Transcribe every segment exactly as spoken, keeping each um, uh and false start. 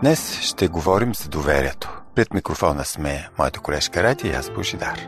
Днес ще говорим за доверието. Пред микрофона сме моята колежка Рати и аз, Божидар.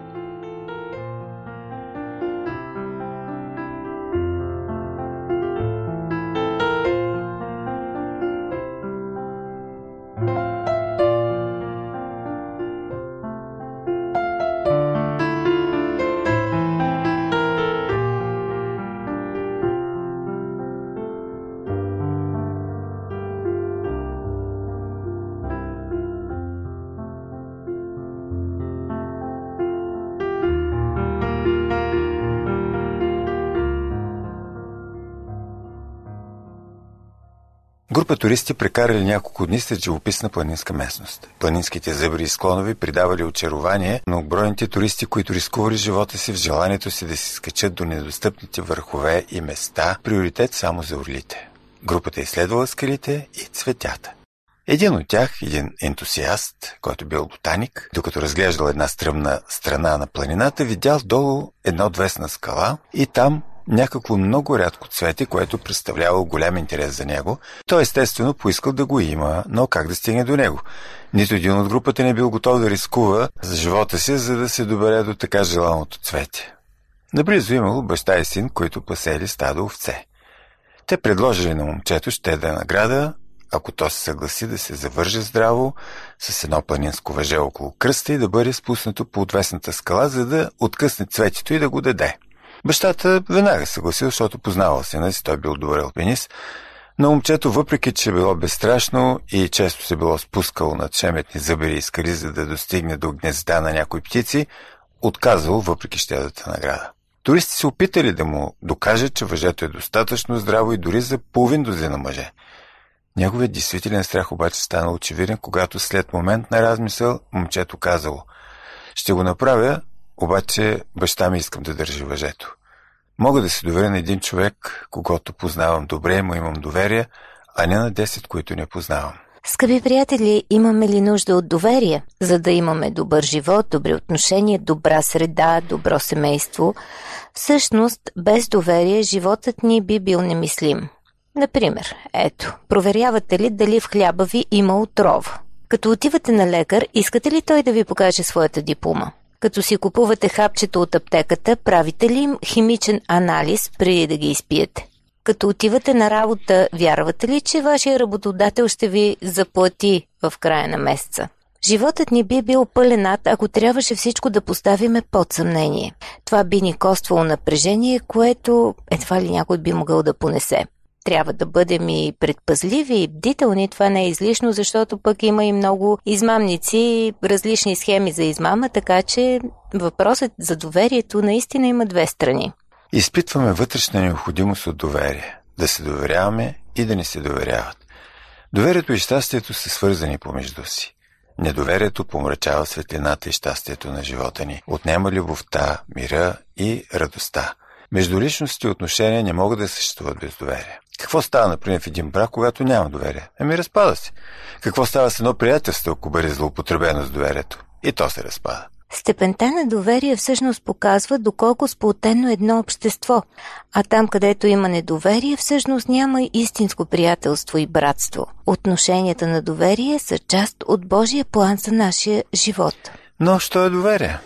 Група туристи прекарали няколко дни след живописна планинска местност. Планинските зъбри и склонови придавали очарование на многобройните туристи, които рискували живота си в желанието си да се скачат до недостъпните върхове и места, приоритет само за орлите. Групата изследвала скалите и цветята. Един от тях, един ентусиаст, който бил ботаник, докато разглеждал една стръмна страна на планината, видял долу една отвесна скала и там някакво много рядко цвете, което представлявало голям интерес за него. Той естествено поискал да го има, но как да стигне до него? Нито един от групата не бил готов да рискува за живота си, за да се добере до така желаното цвете. Наблизо имало баща и син, които пасели стадо овце. Те предложили на момчето ще да награда, ако то се съгласи да се завърже здраво с едно планинско въже около кръста и да бъде спуснато по отвесната скала, за да откъсне цветето и да го даде. Бащата веднага съгласил, защото познавал сина си, той бил добър алпинист, но момчето, въпреки че било безстрашно и често се било спускало над шеметни зъбери и скали, за да достигне до гнезда на някои птици, отказало въпреки щедрата награда. Туристи се опитали да му докажат, че въжето е достатъчно здраво и дори за половин дозина мъже. Неговият действителен страх обаче стана очевиден, когато след момент на размисъл момчето казало: «Ще го направя, обаче баща ми искам да държи въжето. Мога да се доверя на един човек, когато познавам добре, му имам доверие, а не на десет, които не познавам». Скъпи приятели, имаме ли нужда от доверие, за да имаме добър живот, добри отношения, добра среда, добро семейство? Всъщност, без доверие животът ни би бил немислим. Например, ето, проверявате ли дали в хляба ви има отрова? Като отивате на лекар, искате ли той да ви покаже своята диплома? Като си купувате хапчета от аптеката, правите ли им химичен анализ преди да ги изпиете? Като отивате на работа, вярвате ли, че вашия работодател ще ви заплати в края на месеца? Животът ни би бил пълнат, ако трябваше всичко да поставиме под съмнение. Това би ни коствало напрежение, което едва ли някой би могъл да понесе. Трябва да бъдем и предпазливи, и бдителни. Това не е излишно, защото пък има и много измамници, различни схеми за измама, така че въпросът за доверието наистина има две страни. Изпитваме вътрешна необходимост от доверие. Да се доверяваме и да не се доверяват. Доверието и щастието са свързани помежду си. Недоверието помрачава светлината и щастието на живота ни. Отнема любовта, мира и радостта. Междуличностни отношения не могат да съществуват без доверие. Какво става, например, в един брак, когато няма доверие? Ами разпада се. Какво става с едно приятелство, ако бъде злоупотребено с доверието? И то се разпада. Степента на доверие всъщност показва доколко сплотено едно общество, а там, където има недоверие, всъщност няма истинско приятелство и братство. Отношенията на доверие са част от Божия план за нашия живот. Но що е доверие?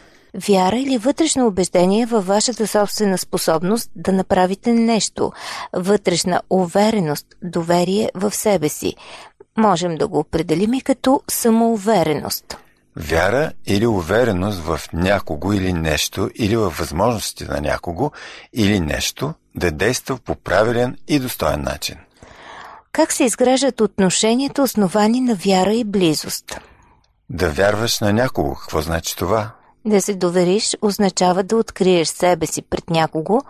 Вяра или вътрешно убеждение във вашата собствена способност да направите нещо, вътрешна увереност, доверие в себе си. Можем да го определим и като самоувереност. Вяра или увереност в някого или нещо, или във възможностите на някого или нещо да действа по правилен и достоен начин. Как се изграждат отношенията, основани на вяра и близост? Да вярваш на някого. Какво значи това? Да се довериш означава да откриеш себе си пред някого,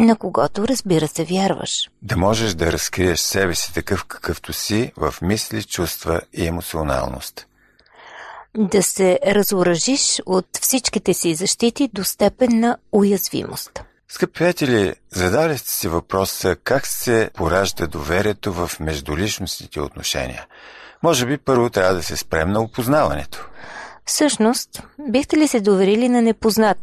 на когото, разбира се, вярваш. Да можеш да разкриеш себе си такъв какъвто си в мисли, чувства и емоционалност. Да се разоръжиш от всичките си защити до степен на уязвимост. Скъпи приятели, задали сте си въпроса как се поражда доверието в междуличностните отношения. Може би първо трябва да се спрем на опознаването. Всъщност, бихте ли се доверили на непознат?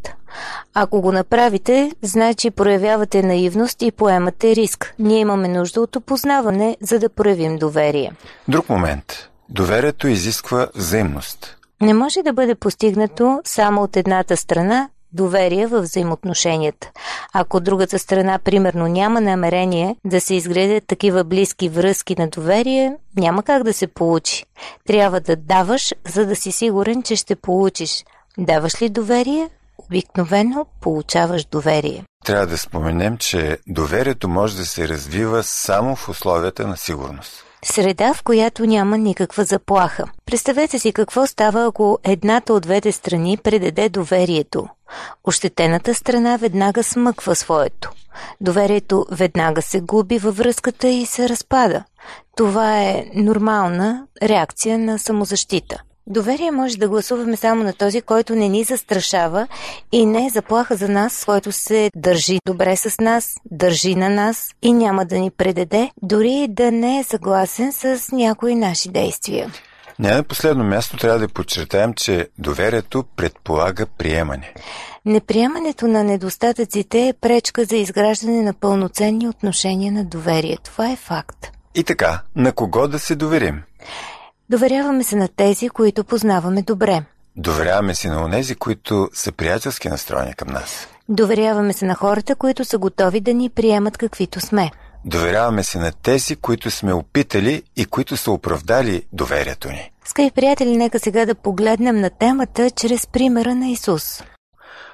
Ако го направите, значи проявявате наивност и поемате риск. Ние имаме нужда от опознаване, за да проявим доверие. Друг момент. Доверието изисква взаимност. Не може да бъде постигнато само от едната страна доверие във взаимоотношенията. Ако другата страна, примерно, няма намерение да се изградят такива близки връзки на доверие, няма как да се получи. Трябва да даваш, за да си сигурен, че ще получиш. Даваш ли доверие? Обикновено получаваш доверие. Трябва да споменем, че доверието може да се развива само в условията на сигурност. Среда, в която няма никаква заплаха. Представете си какво става, ако едната от двете страни предаде доверието. Ощетената страна веднага смъква своето. Доверието веднага се губи във връзката и се разпада. Това е нормална реакция на самозащита. Доверие може да гласуваме само на този, който не ни застрашава и не е заплаха за нас, който се държи добре с нас, държи на нас и няма да ни предаде, дори и да не е съгласен с някои наши действия. Не на последно място трябва да подчертаем, че доверието предполага приемане. Неприемането на недостатъците е пречка за изграждане на пълноценни отношения на доверие. Това е факт. И така, на кого да се доверим? Доверяваме се на тези, които познаваме добре. Доверяваме се на онези, които са приятелски настроени към нас. Доверяваме се на хората, които са готови да ни приемат каквито сме. Доверяваме се на тези, които сме опитали и които са оправдали доверието ни. Скъпи приятели, нека сега да погледнем на темата чрез примера на Исус.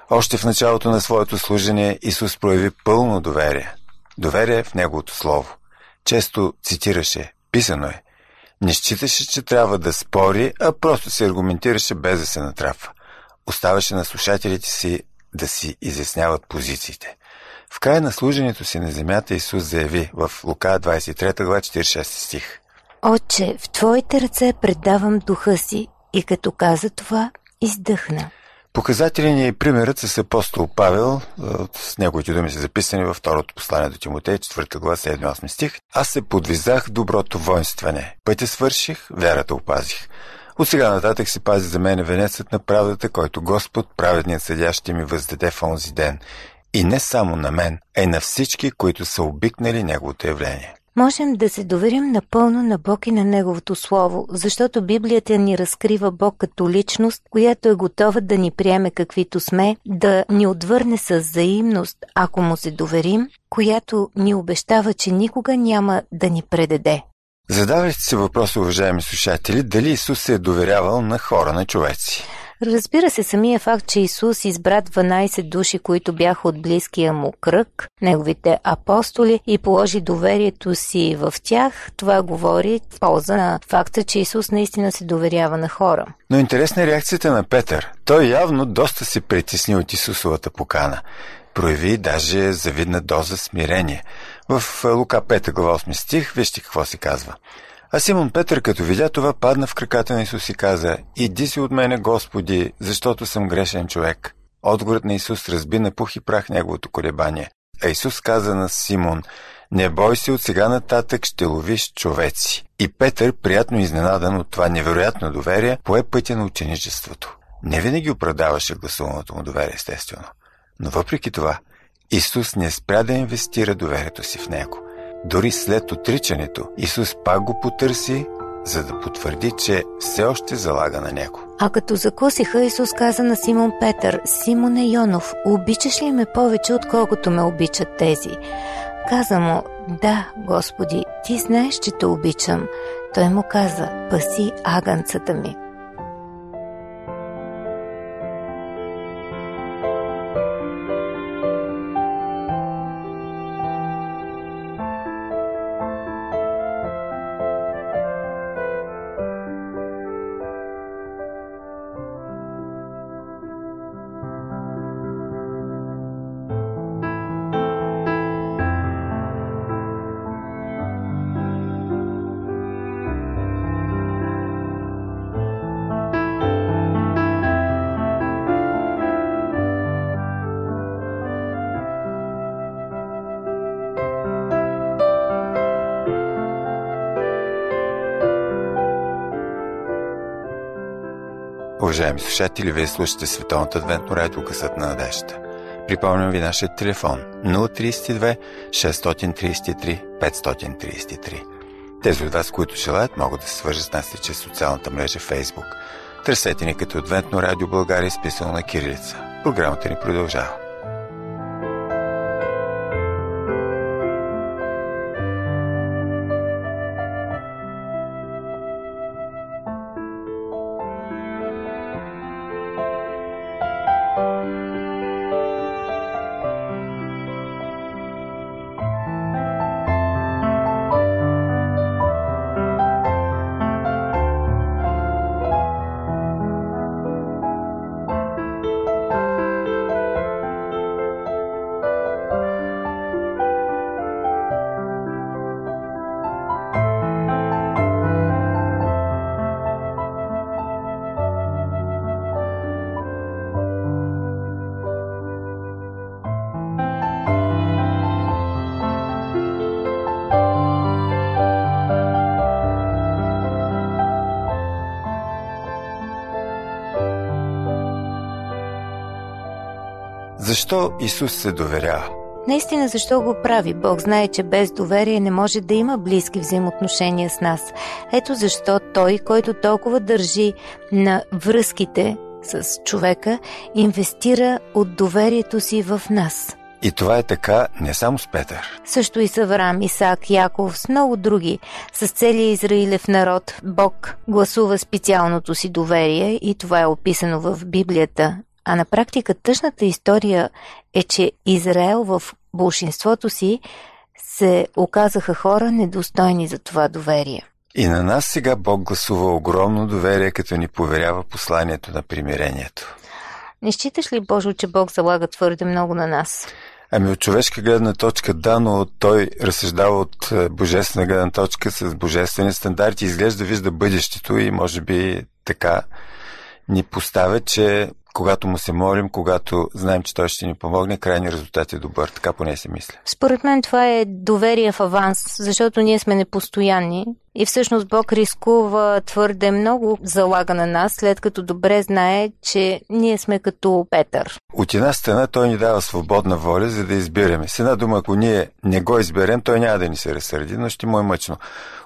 Още в началото на своето служение Исус прояви пълно доверие. Доверие в Неговото Слово. Често цитираше, писано е. Не считаше, че трябва да спори, а просто се аргументираше без да се натрапва. Оставаше на слушателите си да си изясняват позициите. В края на служението си на земята Исус заяви в Лука двадесет и трета глава четиридесет и шести стих. Отче, в Твоите ръце предавам духа си и като каза това, издъхна. Показателен е и примерът с апостол Павел, с неговите думи са записани във второто послание до Тимотей, четвърта глава, седем осем стих. Аз се подвизах доброто воинстване. Пътя свърших, вярата опазих. От сега нататък се пази за мен венецът на правдата, който Господ, праведният съдия, ще ми въздаде в онзи ден. И не само на мен, а и на всички, които са обикнали неговото явление. Можем да се доверим напълно на Бог и на Неговото Слово, защото Библията ни разкрива Бог като личност, която е готова да ни приеме каквито сме, да ни отвърне с взаимност, ако му се доверим, която ни обещава, че никога няма да ни предаде. Задавайте се въпроса, уважаеми слушатели, дали Исус се е доверявал на хора, на човеци. Разбира се, самия факт, че Исус избра дванадесет души, които бяха от близкия му кръг, неговите апостоли, и положи доверието си в тях, това говори в полза на факта, че Исус наистина се доверява на хора. Но интересна е реакцията на Петър. Той явно доста се притесни от Исусовата покана. Прояви даже завидна доза смирение. В Лука пета глава осми стих, вижте какво се казва. А Симон Петър, като видя това, падна в краката на Исус и каза: «Иди си от мене, Господи, защото съм грешен човек». Отговорът на Исус разби на пух и прах неговото колебание. А Исус каза на Симон: Не бой се, от сега нататък ще ловиш човеци. И Петър, приятно изненадан от това невероятно доверие, пое пътя на ученичеството. Не винаги оправдаваше гласуваното му доверие, естествено. Но въпреки това, Исус не спря да инвестира доверието си в него. Дори след отричането, Исус пак го потърси, за да потвърди, че все още залага на него. А като закусиха, Исус каза на Симон Петър: „Симоне Йонов, обичаш ли ме повече, отколкото ме обичат тези?“ Каза му: „Да, Господи, ти знаеш, че те обичам.“ Той му каза: „Паси агънцата ми.“ Уважаеми слушатели, вие слушате Световното адвентно радио Гласът на надежда. Припомням ви нашия телефон нула тридесет и две шестстотин тридесет и три петстотин тридесет и три. Тези от вас, които желаят, могат да се свържат с нас и чрез социалната мрежа Facebook. Търсете ни като Адвентно радио България, изписано на кирилица. Програмата ни продължава. Защо Исус се доверява? Наистина, защо го прави? Бог знае, че без доверие не може да има близки взаимоотношения с нас. Ето защо Той, който толкова държи на връзките с човека, инвестира от доверието си в нас. И това е така не само с Петър. Също и с Авраам, Исаак, Яков, с много други. С целия Израилев народ Бог гласува специалното си доверие и това е описано в Библията. А на практика тъжната история е, че Израел в болшинството си се оказаха хора недостойни за това доверие. И на нас сега Бог гласува огромно доверие, като ни поверява посланието на примирението. Не считаш ли, Божо, че Бог залага твърде много на нас? Ами от човешка гледна точка да, но той разсъждава от божествена гледна точка с божествени стандарти. Изглежда, вижда бъдещето и може би така ни поставя, че когато му се молим, когато знаем, че той ще ни помогне, крайният резултат е добър. Така поне се мисля. Според мен това е доверие в аванс, защото ние сме непостоянни и всъщност Бог рискува твърде много, залага на нас, след като добре знае, че ние сме като Петър. От една страна той ни дава свободна воля, за да избираме. С една дума, ако ние не го изберем, той няма да ни се разсърди, но ще му е мъчно.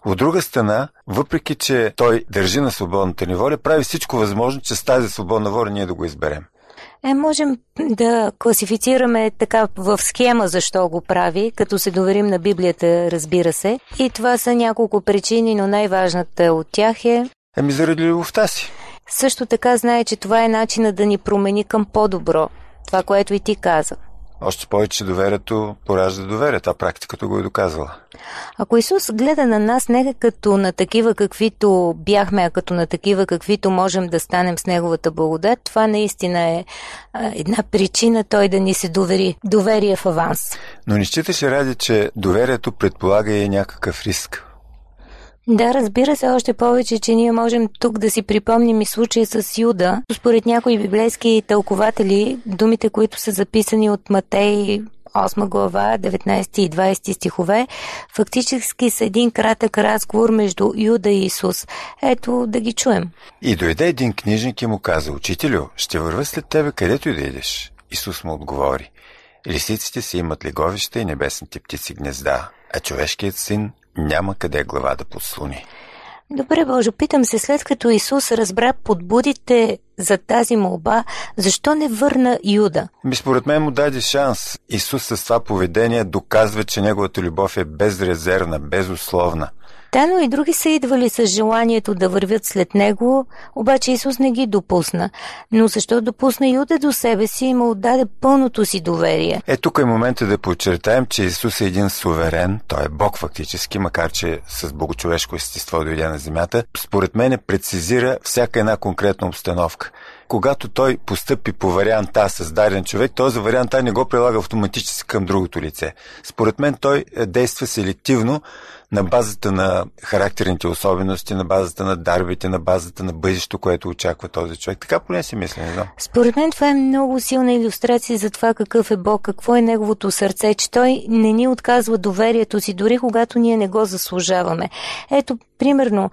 От друга страна, въпреки че той държи на свободната ни воля, прави всичко възможно, че с тази свободна воля ние да го изберем. Е, можем да класифицираме така в схема защо го прави, като се доверим на Библията, разбира се. И това са няколко причини, но най-важната от тях е... Еми заради любовта си. Също така знае, че това е начинът да ни промени към по-добро. Това, което и ти каза. Още повече доверието поражда доверие. Та практиката го е доказала. Ако Исус гледа на нас не като на такива, каквито бяхме, а като на такива, каквито можем да станем с неговата благодат, това наистина е една причина той да ни се довери. Доверие в аванс. Но не считаше, Ради, че доверието предполага и някакъв риск? Да, разбира се, още повече, че ние можем тук да си припомним и случая с Юда. Според някои библейски тълкователи, думите, които са записани от Матей, осма глава, деветнайсети и двайсети стихове, фактически са един кратък разговор между Юда и Исус. Ето да ги чуем. И дойде един книжник и му каза: „Учителю, ще върва след тебе където и да идеш." Исус му отговори: „Лисиците си имат леговища и небесните птици гнезда, а човешкият син няма къде глава да подслони." Добре, Боже, питам се, след като Исус разбра подбудите за тази молба, защо не върна Юда? Ми, според мен му даде шанс. Исус с това поведение доказва, че неговата любов е безрезервна, безусловна. Да, но и други са идвали с желанието да вървят след него, обаче Исус не ги допусна. Но защо допусна Юда до себе си и му отдаде пълното си доверие? Е, тук е момента да подчертаем, че Исус е един суверен, той е Бог фактически, макар че с богочовешко естество дойде на земята. Според мен прецизира всяка една конкретна обстановка. Когато той постъпи по вариант А с даден човек, този вариант А не го прилага автоматически към другото лице. Според мен той действа селективно на базата на характерните особености, на базата на дарбите, на базата на бъдещето, което очаква този човек. Така поне си мисля, не знам. Според мен това е много силна илюстрация за това какъв е Бог, какво е неговото сърце, че той не ни отказва доверието си, дори когато ние не го заслужаваме. Ето, примерно,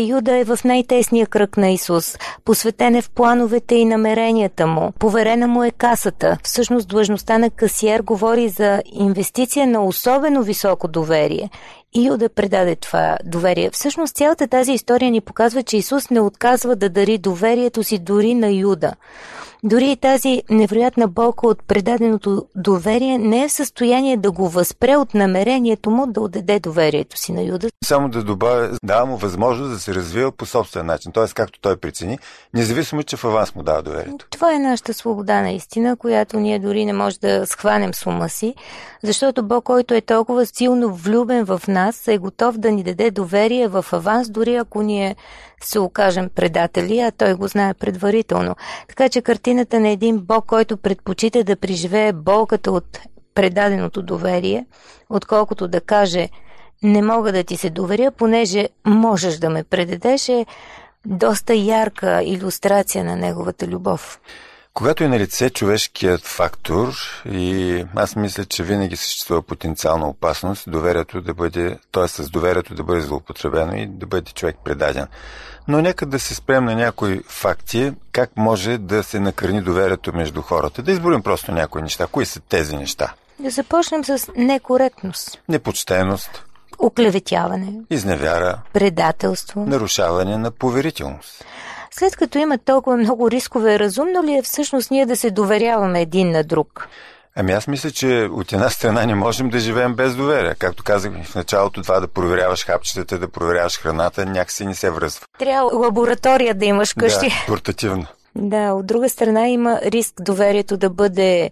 Юда е в най-тесния кръг на Исус, посветен е в плановете и намеренията му, поверена му е касата. Всъщност длъжността на касиер говори за инвестиция на особено високо доверие. И Юда предаде това доверие. Всъщност цялата тази история ни показва, че Исус не отказва да дари доверието си дори на Юда. Дори и тази невероятна болка от предаденото доверие не е в състояние да го възпре от намерението му да отдаде доверието си на Юда. Само да добавя, дава му възможност да се развива по собствен начин, т.е. както той прецени, независимо, че в аванс му дава доверието. Това е нашата свобода наистина, която ние дори не може да схванем с ума си, защото Бог, който е толкова силно влюбен в нас, е готов да ни даде доверие в аванс, дори ако ние се окажем предатели, а той го знае предварително. Така че картината на един Бог, който предпочита да преживее болката от предаденото доверие, отколкото да каже: „Не мога да ти се доверя, понеже можеш да ме предадеш", е доста ярка илюстрация на неговата любов. Когато е на лице човешкият фактор, и аз мисля, че винаги съществува потенциална опасност доверието да бъде, т.е. с доверието да бъде злоупотребено и да бъде човек предаден. Но нека да се спрем на някои факти, как може да се накърни доверието между хората. Да изборим просто някои неща. Кои са тези неща? Да започнем с некоректност. Непочтеност. Оклеветяване. Изневяра. Предателство. Нарушаване на поверителност. След като има толкова много рискове, разумно ли е всъщност ние да се доверяваме един на друг? Ами аз мисля, че от една страна не можем да живеем без доверие. Както казах в началото, това да проверяваш хапчетата, да проверяваш храната, някакси не се връзва. Трябва лаборатория да имаш къщи. Да, портативно. Да, от друга страна има риск доверието да бъде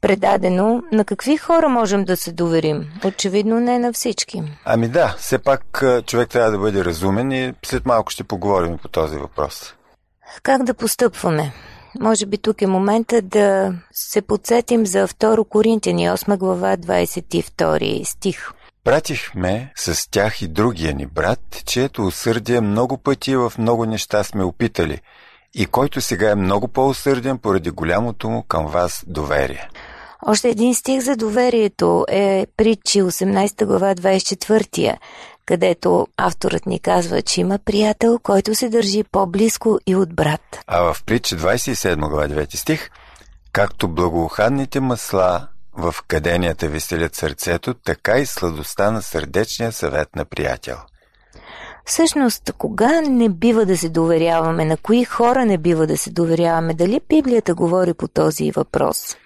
предадено. На какви хора можем да се доверим? Очевидно не на всички. Ами да, все пак човек трябва да бъде разумен и след малко ще поговорим по този въпрос. Как да постъпваме? Може би тук е момента да се подсетим за втора Коринтяни, осма глава, двайсет и втори стих. Пратихме с тях и другия ни брат, чието усърдие много пъти в много неща сме опитали, и който сега е много по-усърден поради голямото му към вас доверие. Още един стих за доверието е Притчи, осемнайсета глава, двайсет и четвърти, където авторът ни казва, че има приятел, който се държи по-близко и от брат. А в Притчи, двайсет и седма глава, девети стих: „Както благоуханните масла в каденията веселят сърцето, така и сладостта на сърдечния съвет на приятел." Всъщност, кога не бива да се доверяваме? На кои хора не бива да се доверяваме? Дали Библията говори по този въпрос?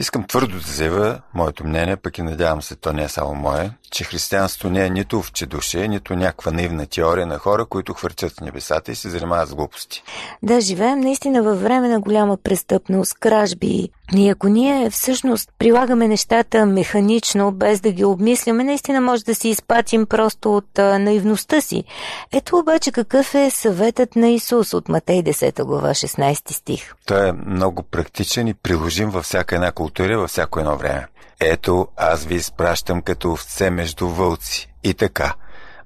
Искам твърдо да заявя моето мнение, пък и надявам се, то не е само мое, че християнството не е нито овчедушие, нито някаква наивна теория на хора, които хвърчат с небесата и се занимават с глупости. Да, живеем наистина във време на голяма престъпност, кражби. И ако ние всъщност прилагаме нещата механично, без да ги обмисляме, наистина може да си изпатим просто от а, наивността си. Ето обаче какъв е съветът на Исус от Матей, десета глава, шестнайсети стих. Той е много практичен и приложим във всяка една култура, във всяко едно време. Ето, аз ви изпращам като овце между вълци. И така,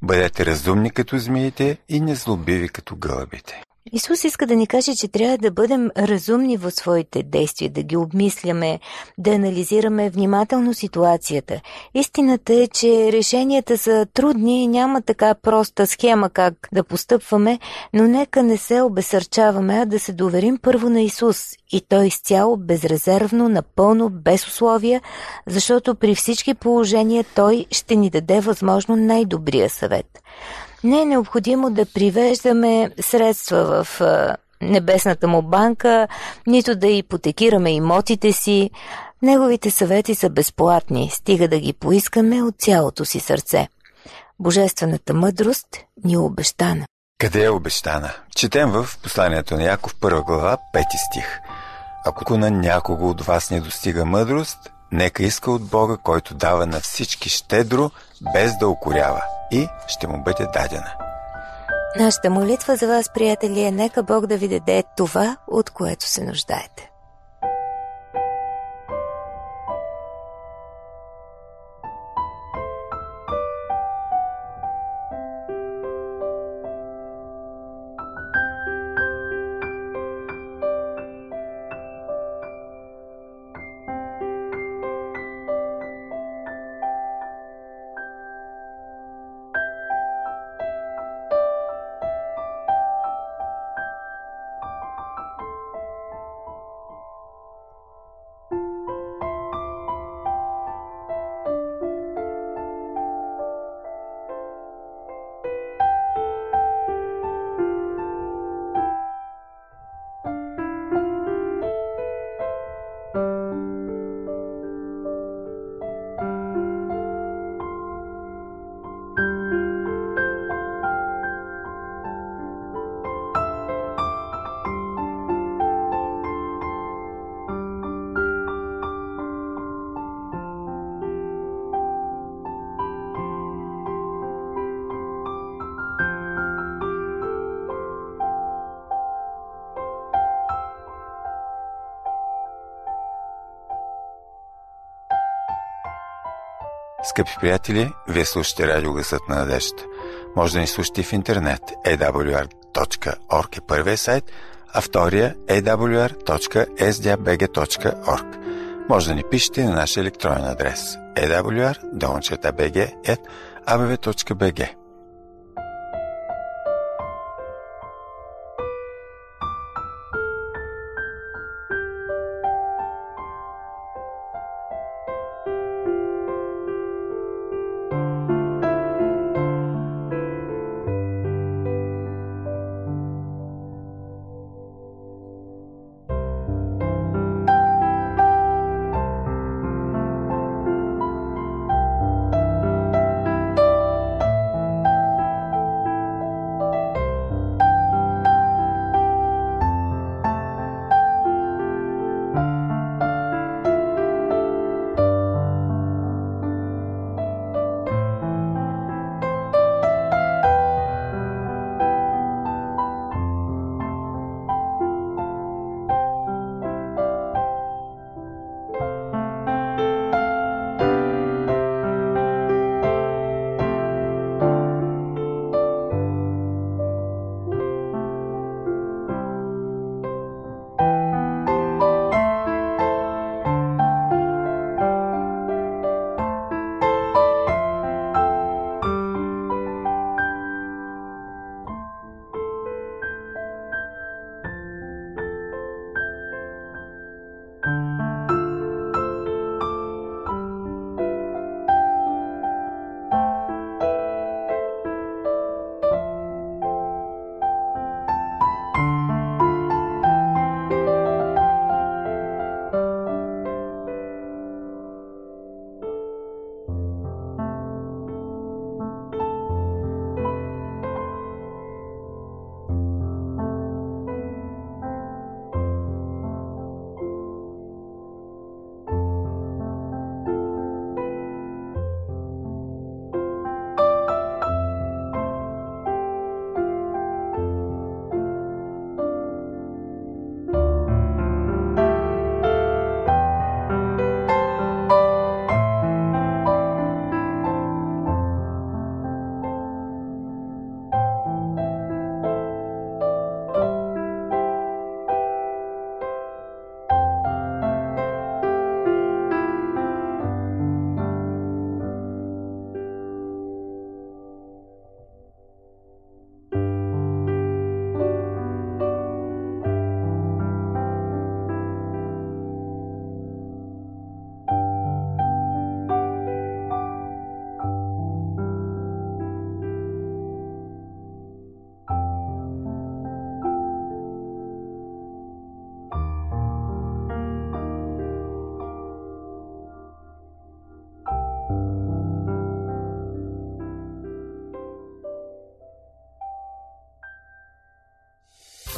бъдете разумни като змиите и незлобиви като гълъбите. Исус иска да ни каже, че трябва да бъдем разумни в своите действия, да ги обмисляме, да анализираме внимателно ситуацията. Истината е, че решенията са трудни и няма така проста схема как да постъпваме, но нека не се обесърчаваме, а да се доверим първо на Исус. И Той изцяло, безрезервно, напълно, без условия, защото при всички положения Той ще ни даде възможно най-добрия съвет. Не е необходимо да привеждаме средства в а, небесната му банка, нито да ипотекираме имотите си. Неговите съвети са безплатни, стига да ги поискаме от цялото си сърце. Божествената мъдрост ни е обещана. Къде е обещана? Четем в посланието на Яков, първа глава, пети стих. Ако на някого от вас не достига мъдрост, нека иска от Бога, който дава на всички щедро, без да укорява, и ще му бъде дадена. Нашата молитва за вас, приятели, е: нека Бог да ви даде това, от което се нуждаете. Скъпи приятели, вие слушате радио Гласът на надежда. Може да ни слушате в интернет. ей дабъл ю ар точка орг е първият сайт, а втория ей дабъл ю ар точка ес ди би джи точка орг. Може да ни пишете на нашия електронен адрес ей дабъл ю ар долна черта би джи ет а би ви точка би джи.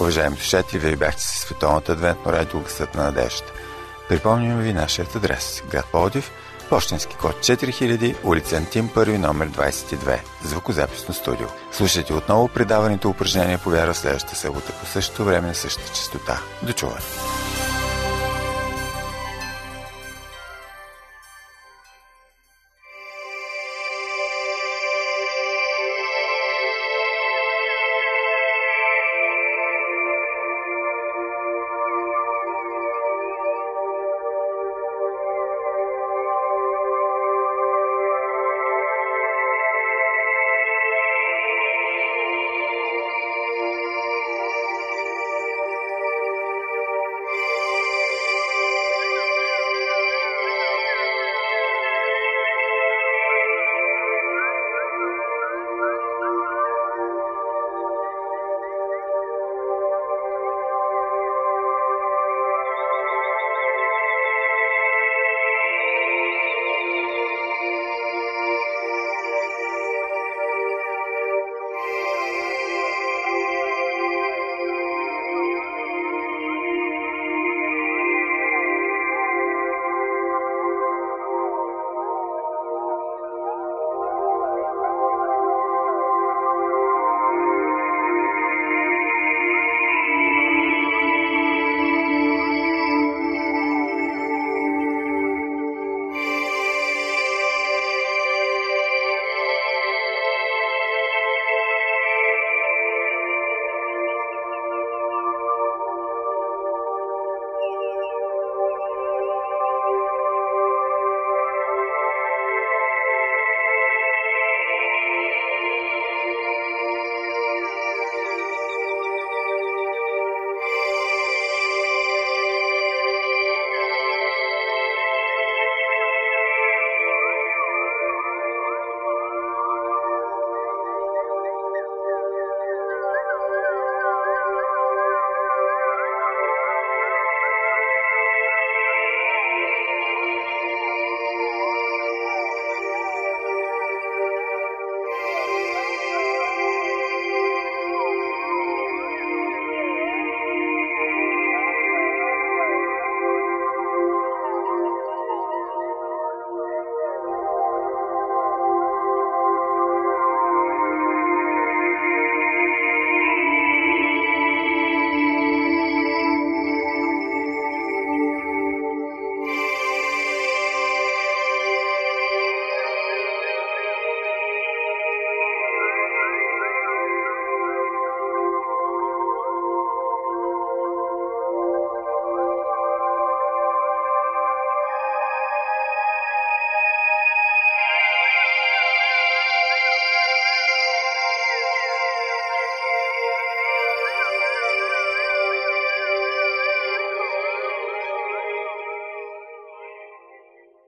Уважаеми слушатели, вие бяхте със Световното адвентно радио Гласът на надежда. Припомням ви нашия адрес. Град Пловдив, пощенски код четири хиляди, улица Антим първи, номер двадесет и две, звукозаписно студио. Слушайте отново предаването упражнения по вяра в следващата събота по същото време на същата честота. До чуване!